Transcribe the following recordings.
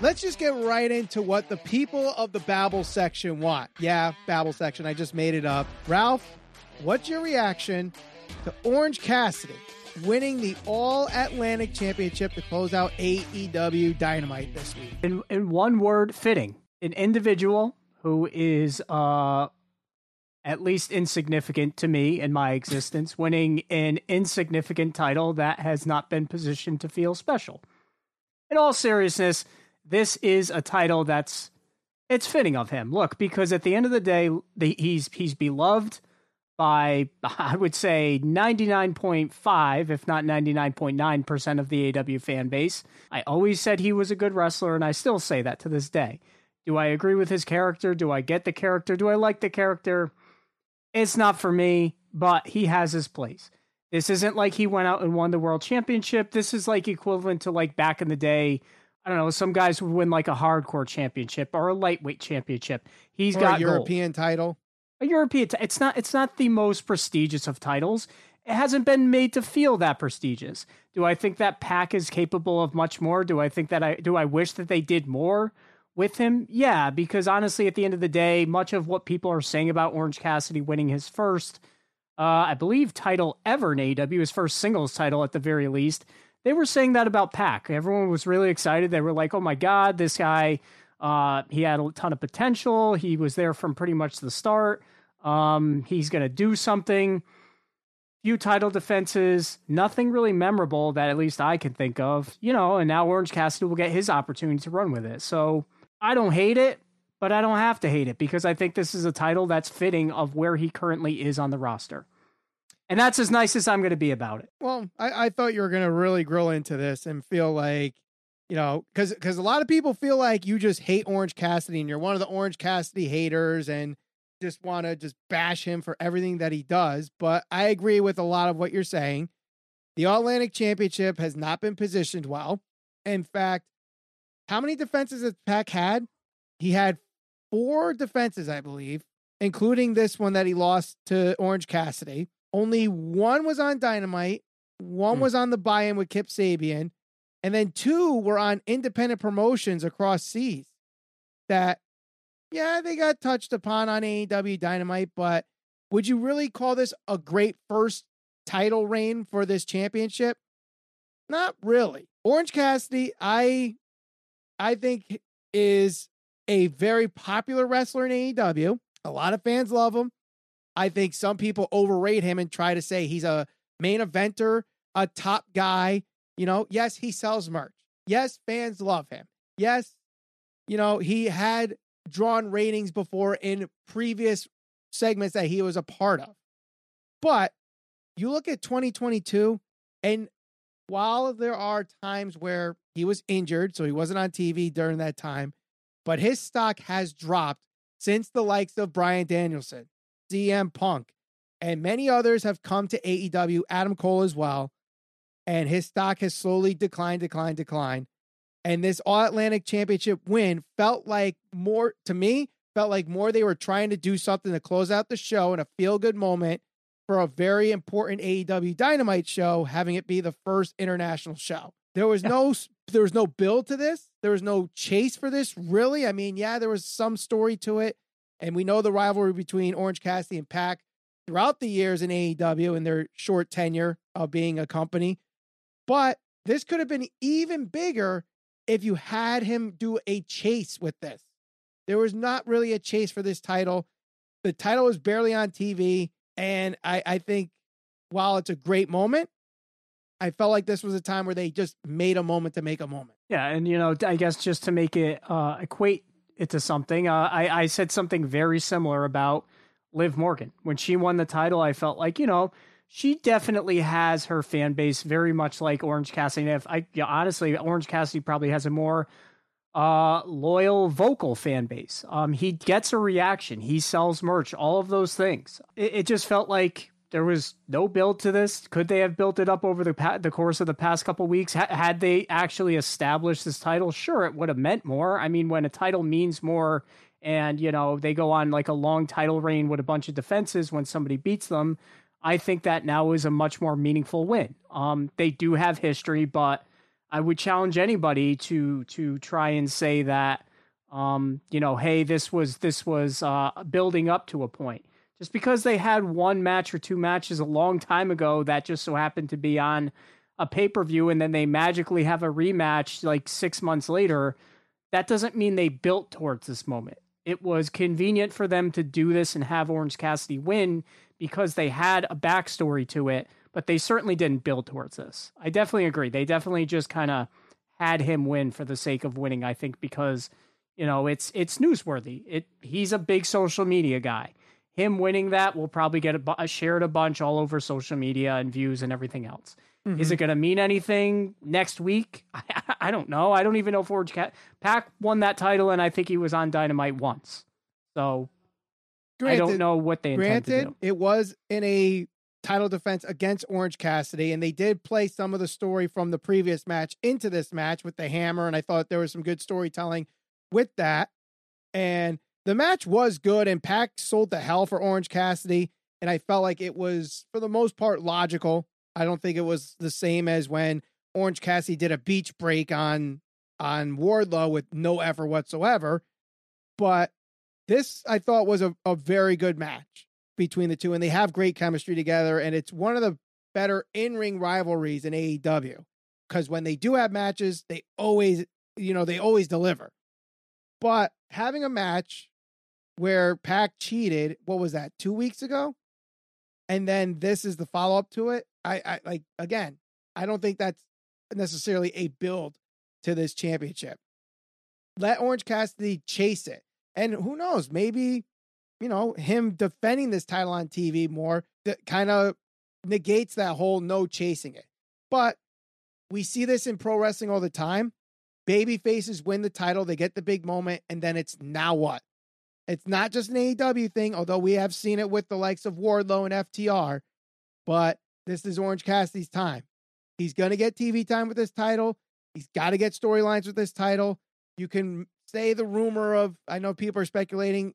Let's just get right into what the people of the Babble section want. Yeah, Babble section. I just made it up. Ralph, what's your reaction to Orange Cassidy winning the All Atlantic Championship to close out AEW Dynamite this week? In one word, fitting. An individual who is at least insignificant to me in my existence, winning an insignificant title that has not been positioned to feel special. In all seriousness, this is a title that's, it's fitting of him. Look, because at the end of the day, he's beloved by, I would say, 99.5, if not 99.9% of the AEW fan base. I always said he was a good wrestler, and I still say that to this day. Do I agree with his character? Do I get the character? Do I like the character? It's not for me, but he has his place. This isn't like he went out and won the world championship. This is like equivalent to like back in the day, I don't know, some guys would win like a hardcore championship or a lightweight championship. He's or got a European gold. Title. A European title. It's not the most prestigious of titles. It hasn't been made to feel that prestigious. Do I think that Pac is capable of much more? Do I think that I wish that they did more with him? Yeah, because honestly, at the end of the day, much of what people are saying about Orange Cassidy winning his first, I believe, title ever in AEW, his first singles title at the very least, they were saying that about Pac. Everyone was really excited. They were like, oh my God, this guy, he had a ton of potential. He was there from pretty much the start. He's going to do something. Few title defenses, nothing really memorable that at least I can think of, you know, and now Orange Cassidy will get his opportunity to run with it. So I don't hate it, but I don't have to hate it because I think this is a title that's fitting of where he currently is on the roster. And that's as nice as I'm going to be about it. Well, I thought you were going to really grill into this and feel like, you know, because a lot of people feel like you just hate Orange Cassidy and you're one of the Orange Cassidy haters and just want to just bash him for everything that he does. But I agree with a lot of what you're saying. The All Atlantic Championship has not been positioned well. In fact, how many defenses has Pac had? He had 4 defenses, I believe, including this one that he lost to Orange Cassidy. Only one was on Dynamite, one was on the buy-in with Kip Sabian, and then 2 were on independent promotions across seas that, yeah, they got touched upon on AEW Dynamite, but would you really call this a great first title reign for this championship? Not really. Orange Cassidy, I think, is a very popular wrestler in AEW. A lot of fans love him. I think some people overrate him and try to say he's a main eventer, a top guy. You know, yes, he sells merch. Yes, fans love him. Yes, you know, he had drawn ratings before in previous segments that he was a part of. But you look at 2022, and while there are times where he was injured, so he wasn't on TV during that time, but his stock has dropped since the likes of Bryan Danielson, CM Punk, and many others have come to AEW, Adam Cole as well, and his stock has slowly declined. And this All Atlantic Championship win felt like more they were trying to do something to close out the show in a feel-good moment for a very important AEW Dynamite show, having it be the first international show. There was no build to this. There was no chase for this, really. I mean, yeah, there was some story to it. And we know the rivalry between Orange Cassidy and Pac throughout the years in AEW and their short tenure of being a company. But this could have been even bigger if you had him do a chase with this. There was not really a chase for this title. The title was barely on TV. And I think while it's a great moment, I felt like this was a time where they just made a moment to make a moment. Yeah. And, you know, I guess just to make it equate it to something. I said something very similar about Liv Morgan. When she won the title, I felt like, you know, she definitely has her fan base very much like Orange Cassidy. And honestly, Orange Cassidy probably has a more loyal vocal fan base. He gets a reaction. He sells merch, all of those things. It just felt like there was no build to this. Could they have built it up over the course of the past couple of weeks? Had they actually established this title? Sure, it would have meant more. I mean, when a title means more and, you know, they go on like a long title reign with a bunch of defenses when somebody beats them, I think that now is a much more meaningful win. They do have history, but I would challenge anybody to try and say that, you know, hey, this was building up to a point. Just because they had one match or two matches a long time ago that just so happened to be on a pay-per-view, and then they magically have a rematch like 6 months later, that doesn't mean they built towards this moment. It was convenient for them to do this and have Orange Cassidy win because they had a backstory to it, but they certainly didn't build towards this. I definitely agree. They definitely just kind of had him win for the sake of winning, I think, because, you know, it's newsworthy. He's a big social media guy. Him winning that will probably get shared a bunch all over social media and views and everything else. Mm-hmm. Is it going to mean anything next week? I don't know. I don't even know if Pac won that title, and I think he was on Dynamite once. So granted, I don't know what they intend to do. It was in a title defense against Orange Cassidy, and they did play some of the story from the previous match into this match with the hammer, and I thought there was some good storytelling with that. And the match was good, and Pac sold the hell for Orange Cassidy, and I felt like it was, for the most part, logical. I don't think it was the same as when Orange Cassidy did a beach break on Wardlow with no effort whatsoever. But this, I thought, was a very good match between the two, and they have great chemistry together, and it's one of the better in-ring rivalries in AEW, because when they do have matches, they always, you know, they always deliver. But having a match where Pac cheated, what was that, 2 weeks ago? And then this is the follow-up to it. I like, again, I don't think that's necessarily a build to this championship. Let Orange Cassidy chase it. And who knows, maybe, you know, him defending this title on TV more that kind of negates that whole no chasing it. But we see this in pro wrestling all the time. Baby faces win the title. They get the big moment. And then it's now what? It's not just an AEW thing, although we have seen it with the likes of Wardlow and FTR, but this is Orange Cassidy's time. He's going to get TV time with this title. He's got to get storylines with this title. You can say the rumor of, I know people are speculating,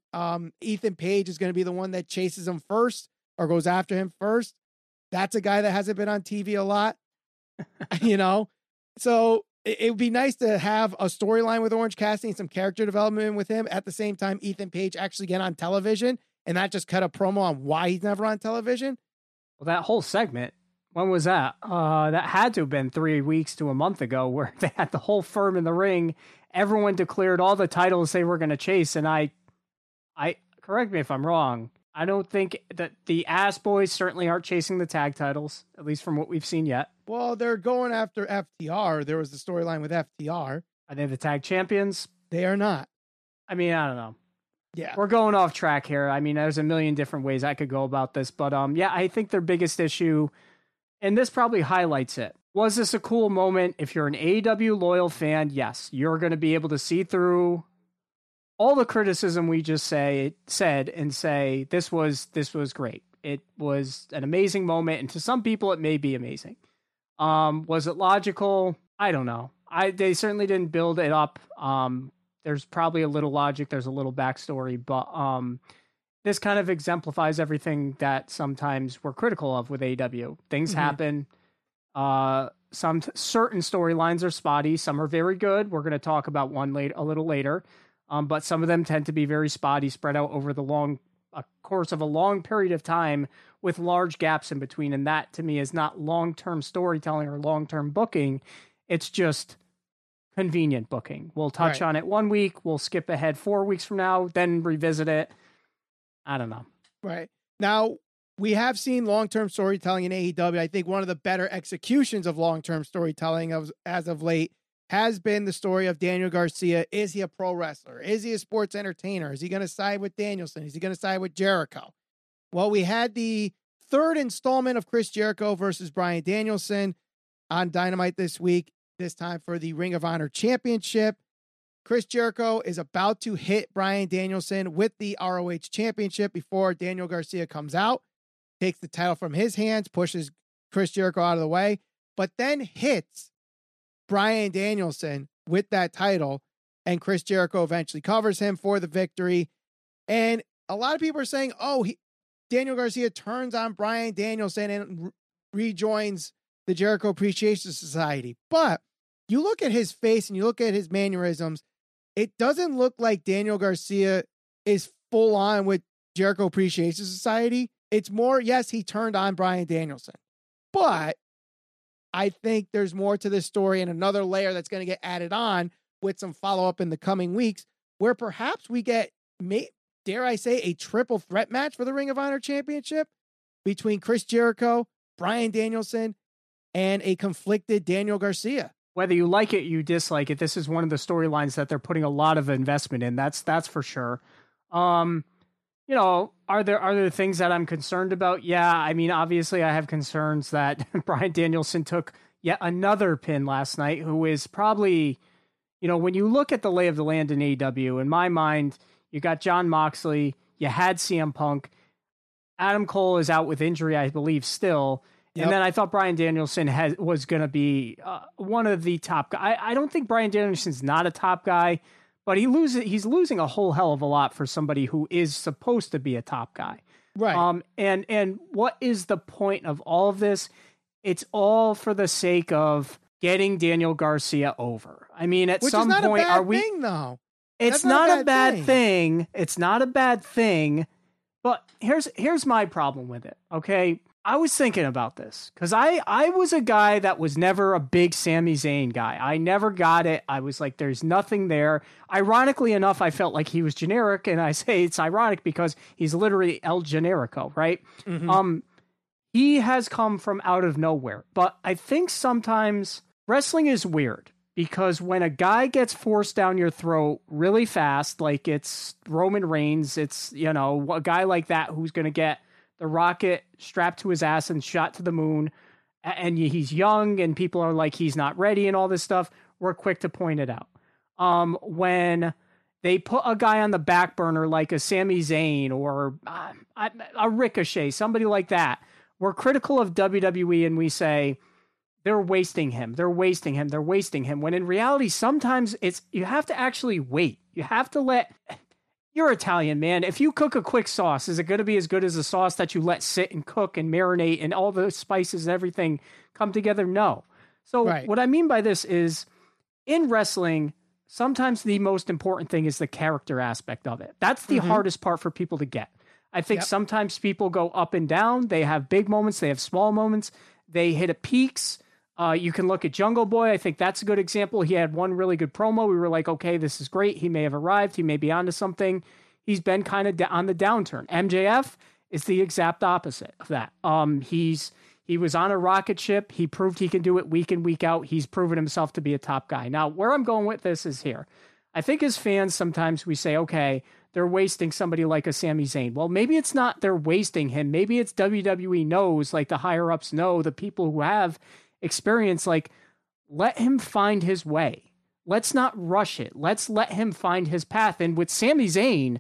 Ethan Page is going to be the one that chases him first or goes after him first. That's a guy that hasn't been on TV a lot, you know? So it would be nice to have a storyline with Orange Cassidy and some character development with him. At the same time, Ethan Page actually get on television and not just cut a promo on why he's never on television. Well, that whole segment, when was that? That had to have been 3 weeks to a month ago, where they had the whole firm in the ring. Everyone declared all the titles they were going to chase. And I correct me if I'm wrong, I don't think that the Ass Boys certainly aren't chasing the tag titles, at least from what we've seen yet. Well, they're going after FTR. There was the storyline with FTR. Are they the tag champions? They are not. I mean, I don't know. Yeah. We're going off track here. I mean, there's a million different ways I could go about this, but yeah, I think their biggest issue, and this probably highlights it, was this a cool moment? If you're an AEW loyal fan, yes, you're going to be able to see through all the criticism we just said and say, this was great. It was an amazing moment. And to some people, it may be amazing. Was it logical? I don't know. They certainly didn't build it up. There's probably a little logic. There's a little backstory, but, this kind of exemplifies everything that sometimes we're critical of with AEW. Things mm-hmm. happen. Certain storylines are spotty. Some are very good. We're going to talk about one a little later. But some of them tend to be very spotty, spread out over the course of a long period of time with large gaps in between. And that, to me, is not long-term storytelling or long-term booking. It's just convenient booking. We'll touch on it 1 week. We'll skip ahead 4 weeks from now, then revisit it. I don't know. Right. Now, we have seen long-term storytelling in AEW. I think one of the better executions of long-term storytelling as of late has been the story of Daniel Garcia. Is he a pro wrestler? Is he a sports entertainer? Is he going to side with Danielson? Is he going to side with Jericho? Well, we had the third installment of Chris Jericho versus Bryan Danielson on Dynamite this week, this time for the Ring of Honor Championship. Chris Jericho is about to hit Bryan Danielson with the ROH Championship before Daniel Garcia comes out, takes the title from his hands, pushes Chris Jericho out of the way, but then hits Bryan Danielson with that title, and Chris Jericho eventually covers him for the victory. And a lot of people are saying, oh, Daniel Garcia turns on Bryan Danielson and rejoins the Jericho Appreciation Society. But you look at his face and you look at his mannerisms, it doesn't look like Daniel Garcia is full on with Jericho Appreciation Society. It's more, yes, he turned on Bryan Danielson, but I think there's more to this story and another layer that's going to get added on with some follow-up in the coming weeks where perhaps we get, dare I say, a triple threat match for the Ring of Honor Championship between Chris Jericho, Bryan Danielson, and a conflicted Daniel Garcia. Whether you like it, you dislike it, this is one of the storylines that they're putting a lot of investment in. That's for sure. You know, are there things that I'm concerned about? Yeah, I mean, obviously I have concerns that Bryan Danielson took yet another pin last night, who is probably, you know, when you look at the lay of the land in AEW, in my mind, you got John Moxley, you had CM Punk, Adam Cole is out with injury, I believe, still. Yep. And then I thought Bryan Danielson was going to be one of the top guys. I don't think Bryan Danielson's not a top guy, but he's losing a whole hell of a lot for somebody who is supposed to be a top guy. Right. And what is the point of all of this? It's all for the sake of getting Daniel Garcia over. I mean, at some point, are we... Which is not a bad thing, though. It's not a bad thing. It's not a bad thing. But here's my problem with it, okay? I was thinking about this because I was a guy that was never a big Sami Zayn guy. I never got it. I was like, there's nothing there. Ironically enough, I felt like he was generic, and I say it's ironic because he's literally El Generico, right? Mm-hmm. He has come from out of nowhere. But I think sometimes wrestling is weird because when a guy gets forced down your throat really fast, like it's Roman Reigns, it's, you know, a guy like that who's going to get the rocket strapped to his ass and shot to the moon, and he's young and people are like, he's not ready and all this stuff. We're quick to point it out. When they put a guy on the back burner, like a Sami Zayn or a Ricochet, somebody like that, we're critical of WWE and we say, they're wasting him. They're wasting him. They're wasting him. When in reality, sometimes you have to actually wait. You have to let... You're Italian, man. If you cook a quick sauce, is it going to be as good as the sauce that you let sit and cook and marinate and all the spices and everything come together? No. So right. What I mean by this is in wrestling, sometimes the most important thing is the character aspect of it. That's the hardest part for people to get. I think sometimes people go up and down. They have big moments. They have small moments. They hit peaks. You can look at Jungle Boy. I think that's a good example. He had one really good promo. We were like, okay, this is great. He may have arrived. He may be onto something. He's been kind of on the downturn. MJF is the exact opposite of that. He was on a rocket ship. He proved he can do it week in, week out. He's proven himself to be a top guy. Now, where I'm going with this is here. I think as fans, sometimes we say, okay, they're wasting somebody like a Sami Zayn. Well, maybe it's not they're wasting him. Maybe it's WWE knows, like the higher-ups know, the people who have experience, like, let him find his way. Let's not rush it. Let's let him find his path. And with Sami Zayn,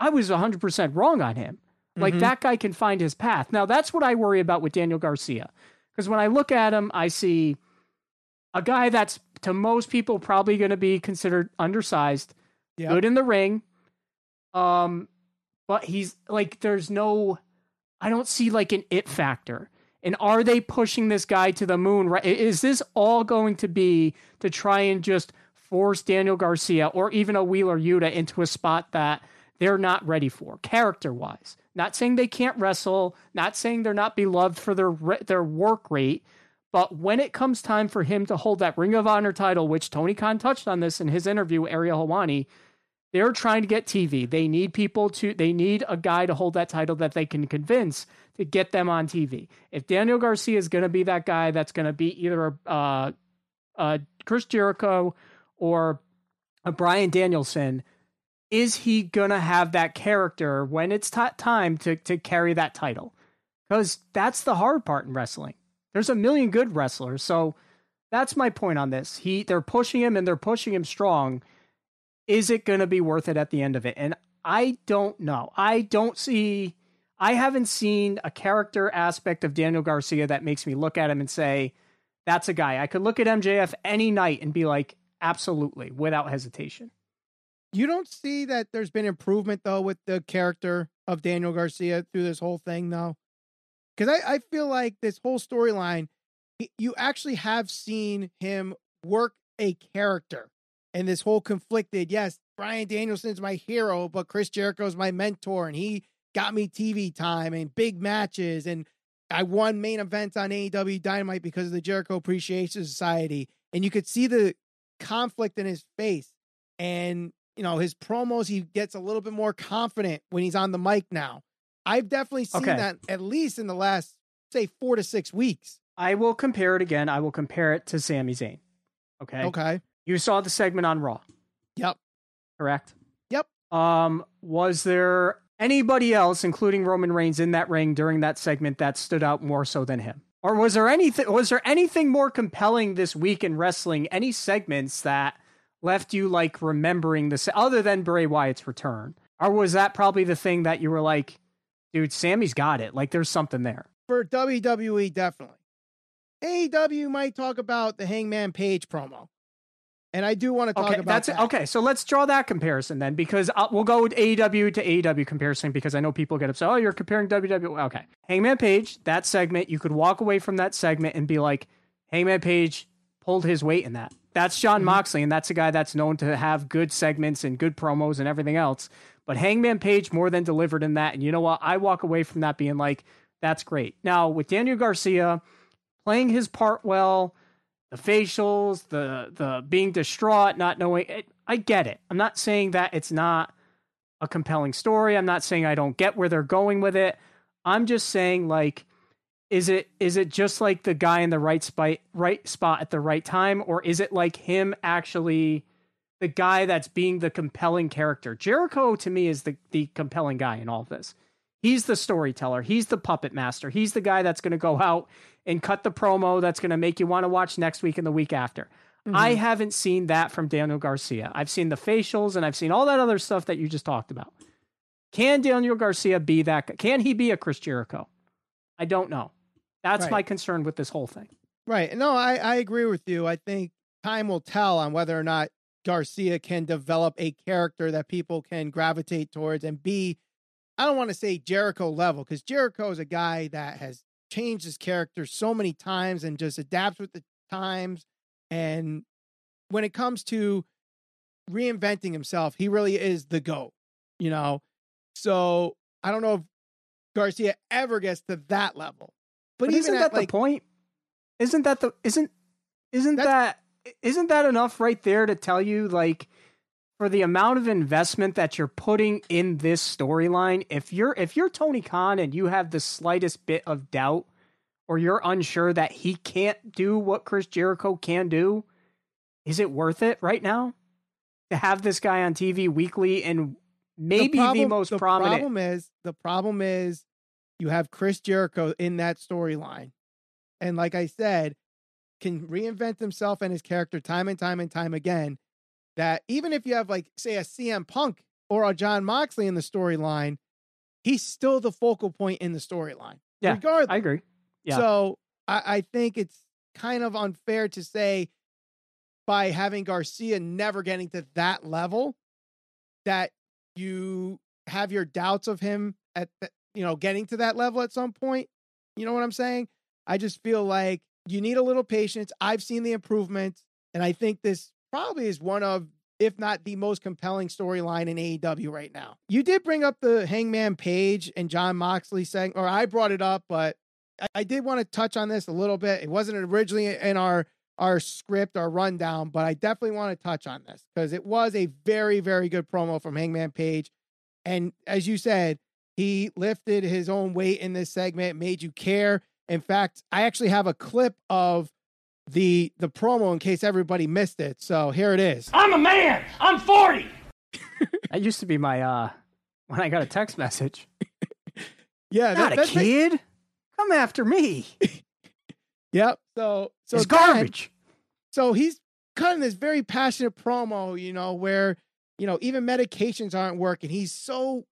I was 100% wrong on him. Like, that guy can find his path. Now, that's what I worry about with Daniel Garcia. Because when I look at him, I see a guy that's, to most people, probably going to be considered undersized, good in the ring. But he's, like, there's no... I don't see, like, an it factor. And are they pushing this guy to the moon? Right? Is this all going to be to try and just force Daniel Garcia or even a Wheeler Yuta into a spot that they're not ready for, character-wise? Not saying they can't wrestle, not saying they're not beloved for their work rate, but when it comes time for him to hold that Ring of Honor title, which Tony Khan touched on this in his interview with Ariel Helwani, they're trying to get TV. They need people to, they need a guy to hold that title that they can convince to get them on TV. If Daniel Garcia is going to be that guy, that's going to be either Chris Jericho or a Bryan Danielson, is he going to have that character when it's time to carry that title? Because that's the hard part in wrestling. There's a million good wrestlers. So that's my point on this. They're pushing him and they're pushing him strong. Is it going to be worth it at the end of it? And I don't know. I haven't seen a character aspect of Daniel Garcia that makes me look at him and say, that's a guy. I could look at MJF any night and be like, absolutely, without hesitation. You don't see that there's been improvement, though, with the character of Daniel Garcia through this whole thing, though? Because I feel like this whole storyline, you actually have seen him work a character. And this whole conflicted, yes, Bryan Danielson's my hero, but Chris Jericho's my mentor, and he got me TV time and big matches, and I won main events on AEW Dynamite because of the Jericho Appreciation Society. And you could see the conflict in his face. And, you know, his promos, he gets a little bit more confident when he's on the mic now. I've definitely seen that at least in the last, say, 4 to 6 weeks. I will compare it again. I will compare it to Sami Zayn. Okay. Okay. You saw the segment on Raw. Yep. Correct? Yep. Was there anybody else, including Roman Reigns, in that ring during that segment that stood out more so than him? Or was there anything more compelling this week in wrestling? Any segments that left you like remembering this other than Bray Wyatt's return? Or was that probably the thing that you were like, dude, Sammy's got it. Like, there's something there. For WWE, definitely. AEW might talk about the Hangman Page promo. And I do want to talk about that. Okay, so let's draw that comparison then, because we'll go with AEW to AEW comparison, because I know people get upset. Oh, you're comparing WWE. Okay. Hangman Page, that segment, you could walk away from that segment and be like, Hangman Page pulled his weight in that. That's John Moxley, and that's a guy that's known to have good segments and good promos and everything else. But Hangman Page more than delivered in that. And you know what? I walk away from that being like, that's great. Now, with Daniel Garcia playing his part well, the facials, the being distraught, not knowing it, I get it. I'm not saying that it's not a compelling story. I'm not saying I don't get where they're going with it. I'm just saying, like, is it just like the guy in the right spot at the right time? Or is it like him actually the guy that's being the compelling character? Jericho to me is the compelling guy in all of this. He's the storyteller. He's the puppet master. He's the guy that's going to go out and cut the promo that's going to make you want to watch next week and the week after. Mm-hmm. I haven't seen that from Daniel Garcia. I've seen the facials and I've seen all that other stuff that you just talked about. Can Daniel Garcia be that guy? Can he be a Chris Jericho? I don't know. That's my concern with this whole thing. Right. No, I agree with you. I think time will tell on whether or not Garcia can develop a character that people can gravitate towards and be, I don't want to say Jericho level, because Jericho is a guy that has changed his character so many times and just adapts with the times. And when it comes to reinventing himself, he really is the GOAT, you know? So I don't know if Garcia ever gets to that level. But isn't that the point? Isn't that enough right there to tell you, like, for the amount of investment that you're putting in this storyline, if you're Tony Khan and you have the slightest bit of doubt or you're unsure that he can't do what Chris Jericho can do, is it worth it right now to have this guy on TV weekly and maybe the most prominent? The problem is you have Chris Jericho in that storyline. And like I said, can reinvent himself and his character time and time and time again. That even if you have, like, say, a CM Punk or a John Moxley in the storyline, he's still the focal point in the storyline. Yeah, regardless. I agree. Yeah. So I think it's kind of unfair to say by having Garcia never getting to that level that you have your doubts of him at getting to that level at some point. You know what I'm saying? I just feel like you need a little patience. I've seen the improvements, and I think this probably is one of, if not the most compelling storyline in AEW right now. You did bring up the Hangman Page and John Moxley saying, or I brought it up, but I did want to touch on this a little bit. It wasn't originally in our script, our rundown, but I definitely want to touch on this because it was a very, very good promo from Hangman Page. And as you said, he lifted his own weight in this segment, made you care. In fact, I actually have a clip of the promo in case everybody missed it. So here it is. I'm a man. I'm 40. That used to be my when I got a text message. Yeah, that's a kid. Come after me. Yep. So it's garbage. So he's cutting this very passionate promo, where even medications aren't working. He's so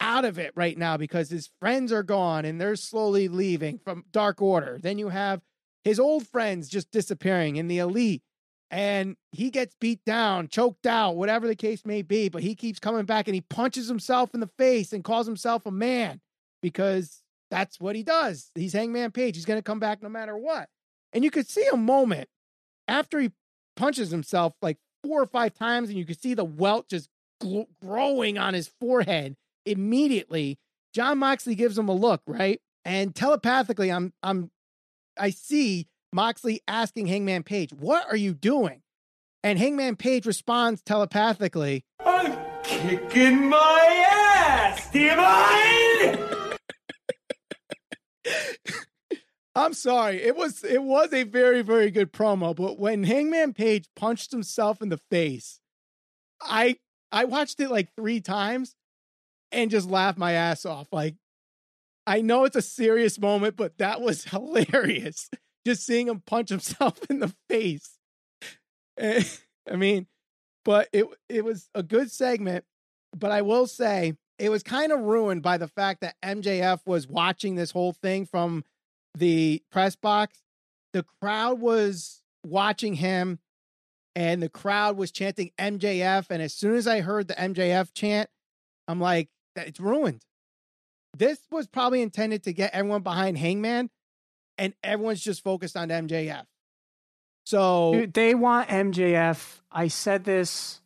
out of it right now because his friends are gone and they're slowly leaving from Dark Order. Then you have his old friends just disappearing in the Elite, and he gets beat down, choked out, whatever the case may be, but he keeps coming back and he punches himself in the face and calls himself a man because that's what he does. He's Hangman Page. He's going to come back no matter what. And you could see a moment after he punches himself like 4 or 5 times, and you could see the welt just growing on his forehead immediately. John Moxley gives him a look, right? And telepathically, I see Moxley asking Hangman Page, "What are you doing?" And Hangman Page responds telepathically, "I'm kicking my ass. Do you mind?" I'm sorry. It was a very, very good promo, but when Hangman Page punched himself in the face, I watched it like 3 times and just laughed my ass off. Like, I know it's a serious moment, but that was hilarious. Just seeing him punch himself in the face. I mean, but it was a good segment, but I will say it was kind of ruined by the fact that MJF was watching this whole thing from the press box. The crowd was watching him, and the crowd was chanting MJF. And as soon as I heard the MJF chant, I'm like, it's ruined. This was probably intended to get everyone behind Hangman, and everyone's just focused on MJF. So dude, they want MJF. I said this,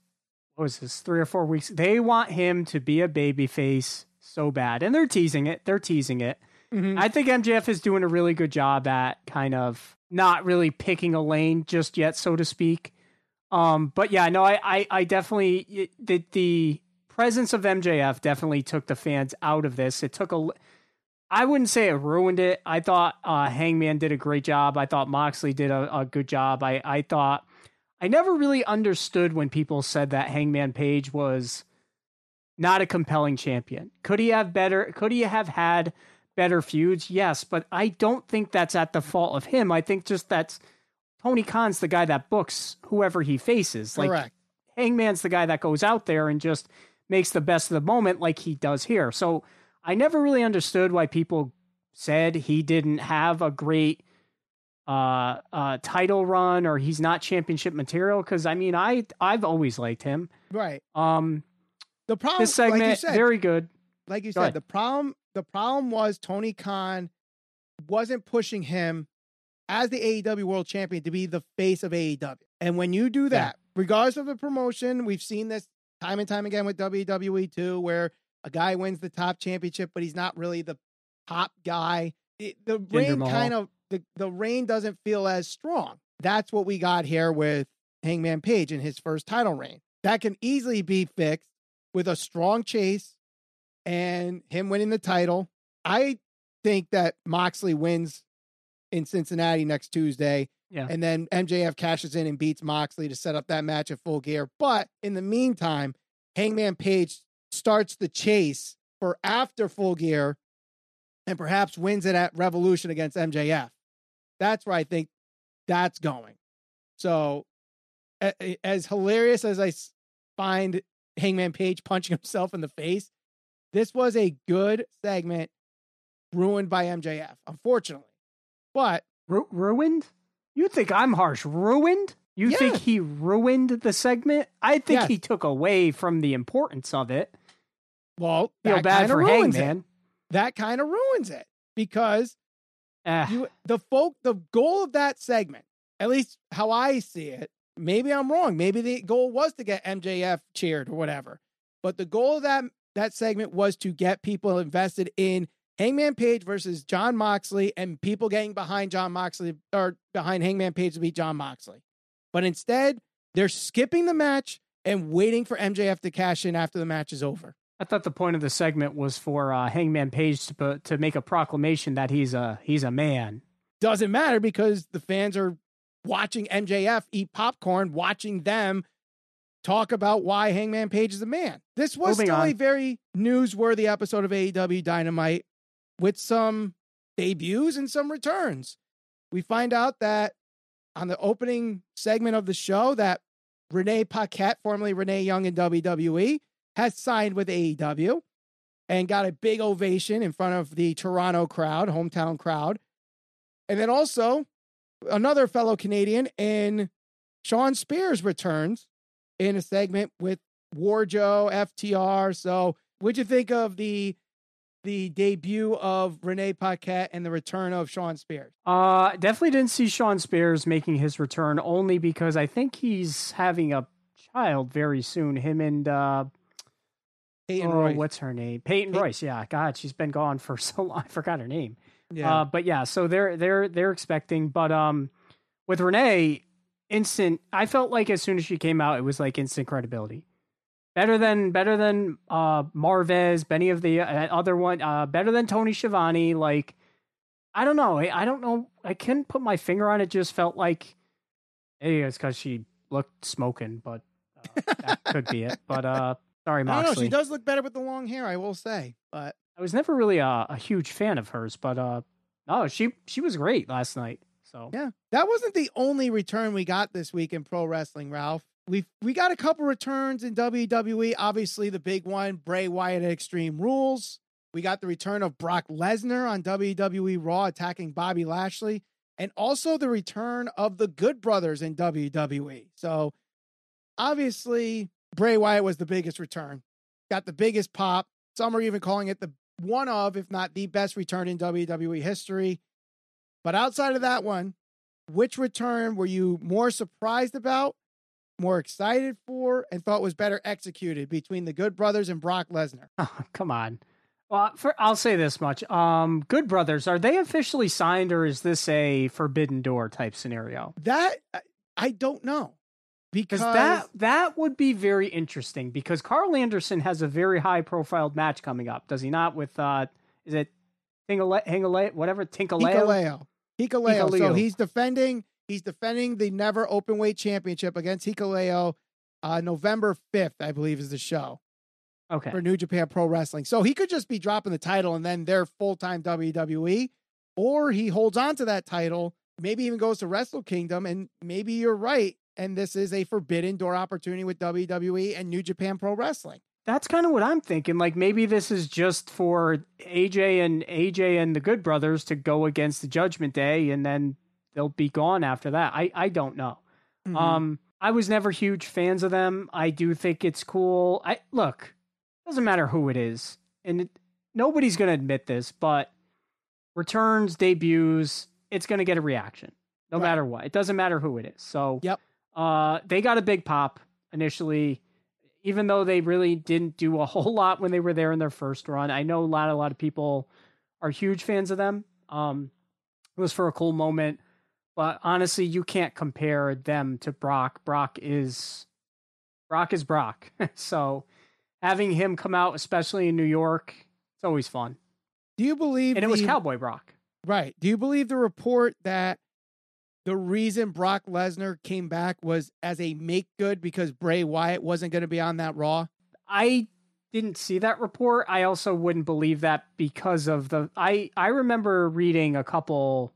what was this, 3 or 4 weeks? They want him to be a babyface so bad, and they're teasing it. Mm-hmm. I think MJF is doing a really good job at kind of not really picking a lane just yet, so to speak. But yeah, no, I definitely, the presence of MJF definitely took the fans out of this. It took I wouldn't say it ruined it. I thought Hangman did a great job. I thought Moxley did a good job. I thought, I never really understood when people said that Hangman Page was not a compelling champion. Could he have had better feuds? Yes, but I don't think that's at the fault of him. I think just that's Tony Khan's the guy that books whoever he faces. Like, correct. Hangman's the guy that goes out there and just makes the best of the moment like he does here. So I never really understood why people said he didn't have a great title run or he's not championship material, because I mean, I've always liked him. Right. The problem, this segment, like you said, very good. Like you said, the problem was Tony Khan wasn't pushing him as the AEW World Champion to be the face of AEW. And when you do that, regardless of the promotion, we've seen this time and time again with WWE too, where a guy wins the top championship, but he's not really the top guy. The reign kind of, the reign doesn't feel as strong. That's what we got here with Hangman Page in his first title reign. That can easily be fixed with a strong chase and him winning the title. I think that Moxley wins in Cincinnati next Tuesday. Yeah. And then MJF cashes in and beats Moxley to set up that match at Full Gear. But in the meantime, Hangman Page starts the chase for after Full Gear and perhaps wins it at Revolution against MJF. That's where I think that's going. So as hilarious as I find Hangman Page punching himself in the face, this was a good segment ruined by MJF, unfortunately. But ruined? You think I'm harsh. Ruined? You think he ruined the segment? I think he took away from the importance of it. Well, feel bad for Hangman. That kind of ruins it, because the goal of that segment, at least how I see it, maybe I'm wrong. Maybe the goal was to get MJF cheered or whatever. But the goal of that segment was to get people invested in Hangman Page versus John Moxley, and people getting behind John Moxley or behind Hangman Page to beat John Moxley. But instead, they're skipping the match and waiting for MJF to cash in after the match is over. I thought the point of the segment was for Hangman Page to make a proclamation that he's a man. Doesn't matter, because the fans are watching MJF eat popcorn, watching them talk about why Hangman Page is a man. This was a very newsworthy episode of AEW Dynamite, with some debuts and some returns. We find out that on the opening segment of the show that Renee Paquette, formerly Renee Young in WWE, has signed with AEW and got a big ovation in front of the Toronto crowd, hometown crowd. And then also another fellow Canadian in Sean Spears returns in a segment with Wardlow, FTR. So what'd you think of the the debut of Renee Paquette and the return of Sean Spears? Definitely didn't see Sean Spears making his return, only because I think he's having a child very soon. Him and Peyton Royce. What's her name? Peyton Royce. Yeah. God, she's been gone for so long. I forgot her name. Yeah. But yeah, so they're expecting, but with Renee, instant, I felt like as soon as she came out, it was like instant credibility. Better than Marvez, Benny of the other one, better than Tony Schiavone. Like, I don't know. I couldn't put my finger on it. Just felt like, maybe it's because she looked smoking, but that could be it. But sorry, Moxley. I don't know. She does look better with the long hair, I will say. But I was never really a huge fan of hers. But no, she was great last night. So yeah, that wasn't the only return we got this week in pro wrestling, Ralph. We got a couple returns in WWE. Obviously, the big one, Bray Wyatt at Extreme Rules. We got the return of Brock Lesnar on WWE Raw attacking Bobby Lashley. And also the return of the Good Brothers in WWE. So, obviously, Bray Wyatt was the biggest return. Got the biggest pop. Some are even calling it the one of, if not the best return in WWE history. But outside of that one, which return were you more surprised about, more excited for, and thought was better executed between the Good Brothers and Brock Lesnar? Oh, come on. Well, I'll say this much. Good Brothers, are they officially signed, or is this a Forbidden Door type scenario? That, I don't know. Because that would be very interesting, because Carl Anderson has a very high-profiled match coming up, does he not, with, is it Tingaleo, whatever, Tingaleo. So he's defending the Never Openweight Championship against Hikuleo, November 5th, I believe, is the show. Okay. For New Japan Pro Wrestling. So he could just be dropping the title and then they're full-time WWE, or he holds on to that title, maybe even goes to Wrestle Kingdom, and maybe you're right, and this is a Forbidden Door opportunity with WWE and New Japan Pro Wrestling. That's kind of what I'm thinking. Like, maybe this is just for AJ and the Good Brothers to go against the Judgment Day, and then they'll be gone after that. I don't know. Mm-hmm. I was never huge fans of them. I do think it's cool. Look, it doesn't matter who it is. And nobody's going to admit this, but returns, debuts, it's going to get a reaction no matter what. It doesn't matter who it is. So yep. They got a big pop initially, even though they really didn't do a whole lot when they were there in their first run. I know a lot of people are huge fans of them. It was for a cool moment. But honestly, you can't compare them to Brock. Brock is Brock. So having him come out, especially in New York, it's always fun. Do you believe... And it was Cowboy Brock. Right. Do you believe the report that the reason Brock Lesnar came back was as a make-good because Bray Wyatt wasn't going to be on that Raw? I didn't see that report. I also wouldn't believe that because of the... I remember reading a couple...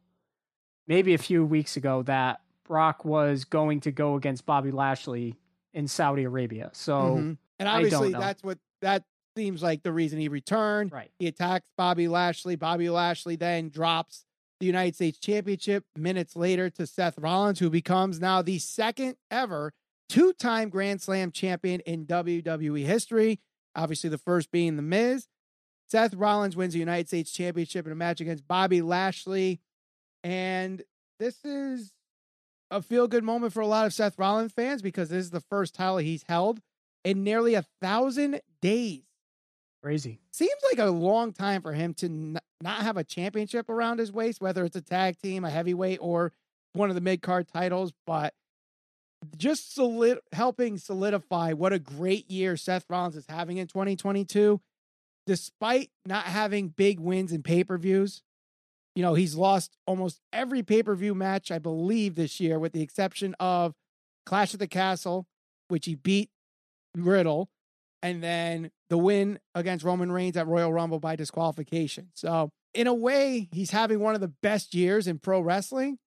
maybe a few weeks ago that Brock was going to go against Bobby Lashley in Saudi Arabia. So, mm-hmm. And obviously I don't know. That seems like the reason he returned, right? He attacks Bobby Lashley. Bobby Lashley then drops the United States Championship minutes later to Seth Rollins, who becomes now the second ever two-time Grand Slam champion in WWE history. Obviously the first being The Miz. Seth Rollins wins the United States Championship in a match against Bobby Lashley. And this is a feel-good moment for a lot of Seth Rollins fans because this is the first title he's held in nearly 1,000 days. Crazy. Seems like a long time for him to not have a championship around his waist, whether it's a tag team, a heavyweight, or one of the mid-card titles. But just helping solidify what a great year Seth Rollins is having in 2022, despite not having big wins in pay-per-views. You know, he's lost almost every pay-per-view match, I believe, this year, with the exception of Clash at the Castle, which he beat Riddle, and then the win against Roman Reigns at Royal Rumble by disqualification. So, in a way, he's having one of the best years in pro wrestling,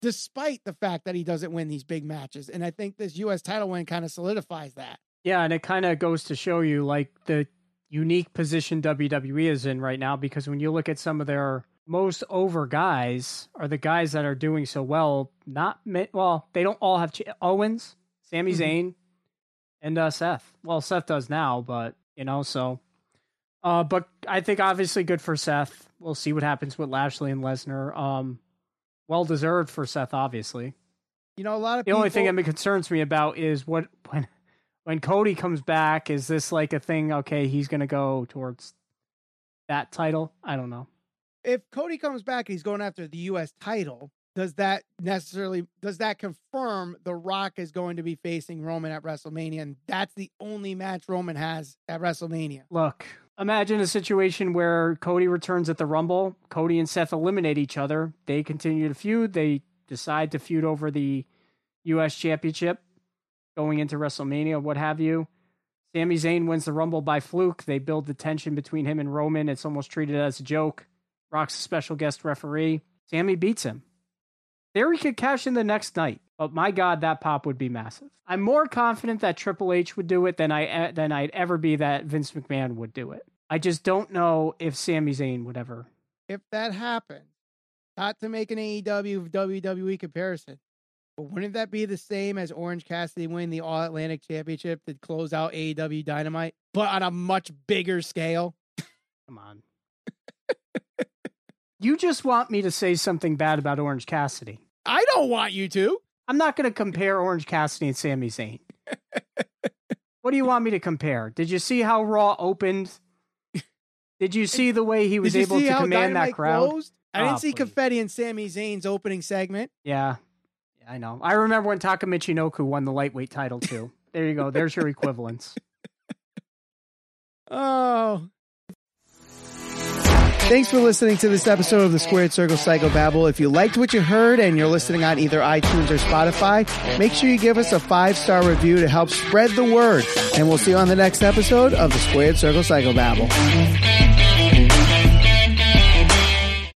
despite the fact that he doesn't win these big matches. And I think this U.S. title win kind of solidifies that. Yeah, and it kind of goes to show you, like, the unique position WWE is in right now, because when you look at some of their... most over guys are the guys that are doing so well. They don't all have Owens, Sami Zayn, and Seth. Well, Seth does now, but so But I think obviously good for Seth. We'll see what happens with Lashley and Lesnar. Well deserved for Seth, obviously. You know, a lot of people... The only thing that concerns me about is what when Cody comes back, is this like a thing? Okay, he's going to go towards that title. I don't know. If Cody comes back and he's going after the U.S. title, does that confirm The Rock is going to be facing Roman at WrestleMania? And that's the only match Roman has at WrestleMania. Look, imagine a situation where Cody returns at the Rumble. Cody and Seth eliminate each other. They continue to feud. They decide to feud over the U.S. Championship going into WrestleMania, what have you. Sami Zayn wins the Rumble by fluke. They build the tension between him and Roman. It's almost treated as a joke. Rock's a special guest referee. Sami beats him. There he could cash in the next night. But my God, that pop would be massive. I'm more confident that Triple H would do it than I'd ever be that Vince McMahon would do it. I just don't know if Sami Zayn would ever. If that happened, not to make an AEW WWE comparison, but wouldn't that be the same as Orange Cassidy winning the All Atlantic Championship to close out AEW Dynamite, but on a much bigger scale? Come on. You just want me to say something bad about Orange Cassidy. I don't want you to. I'm not going to compare Orange Cassidy and Sami Zayn. What do you want me to compare? Did you see how Raw opened? Did you see the way he was able to command that crowd? Closed? I didn't see confetti in Sami Zayn's opening segment. Yeah, I know. I remember when Taka Michinoku won the lightweight title, too. There you go. There's your equivalence. Oh. Thanks for listening to this episode of the Squared Circle Psychobabble. If you liked what you heard and you're listening on either iTunes or Spotify, make sure you give us a 5-star review to help spread the word. And we'll see you on the next episode of the Squared Circle Psychobabble.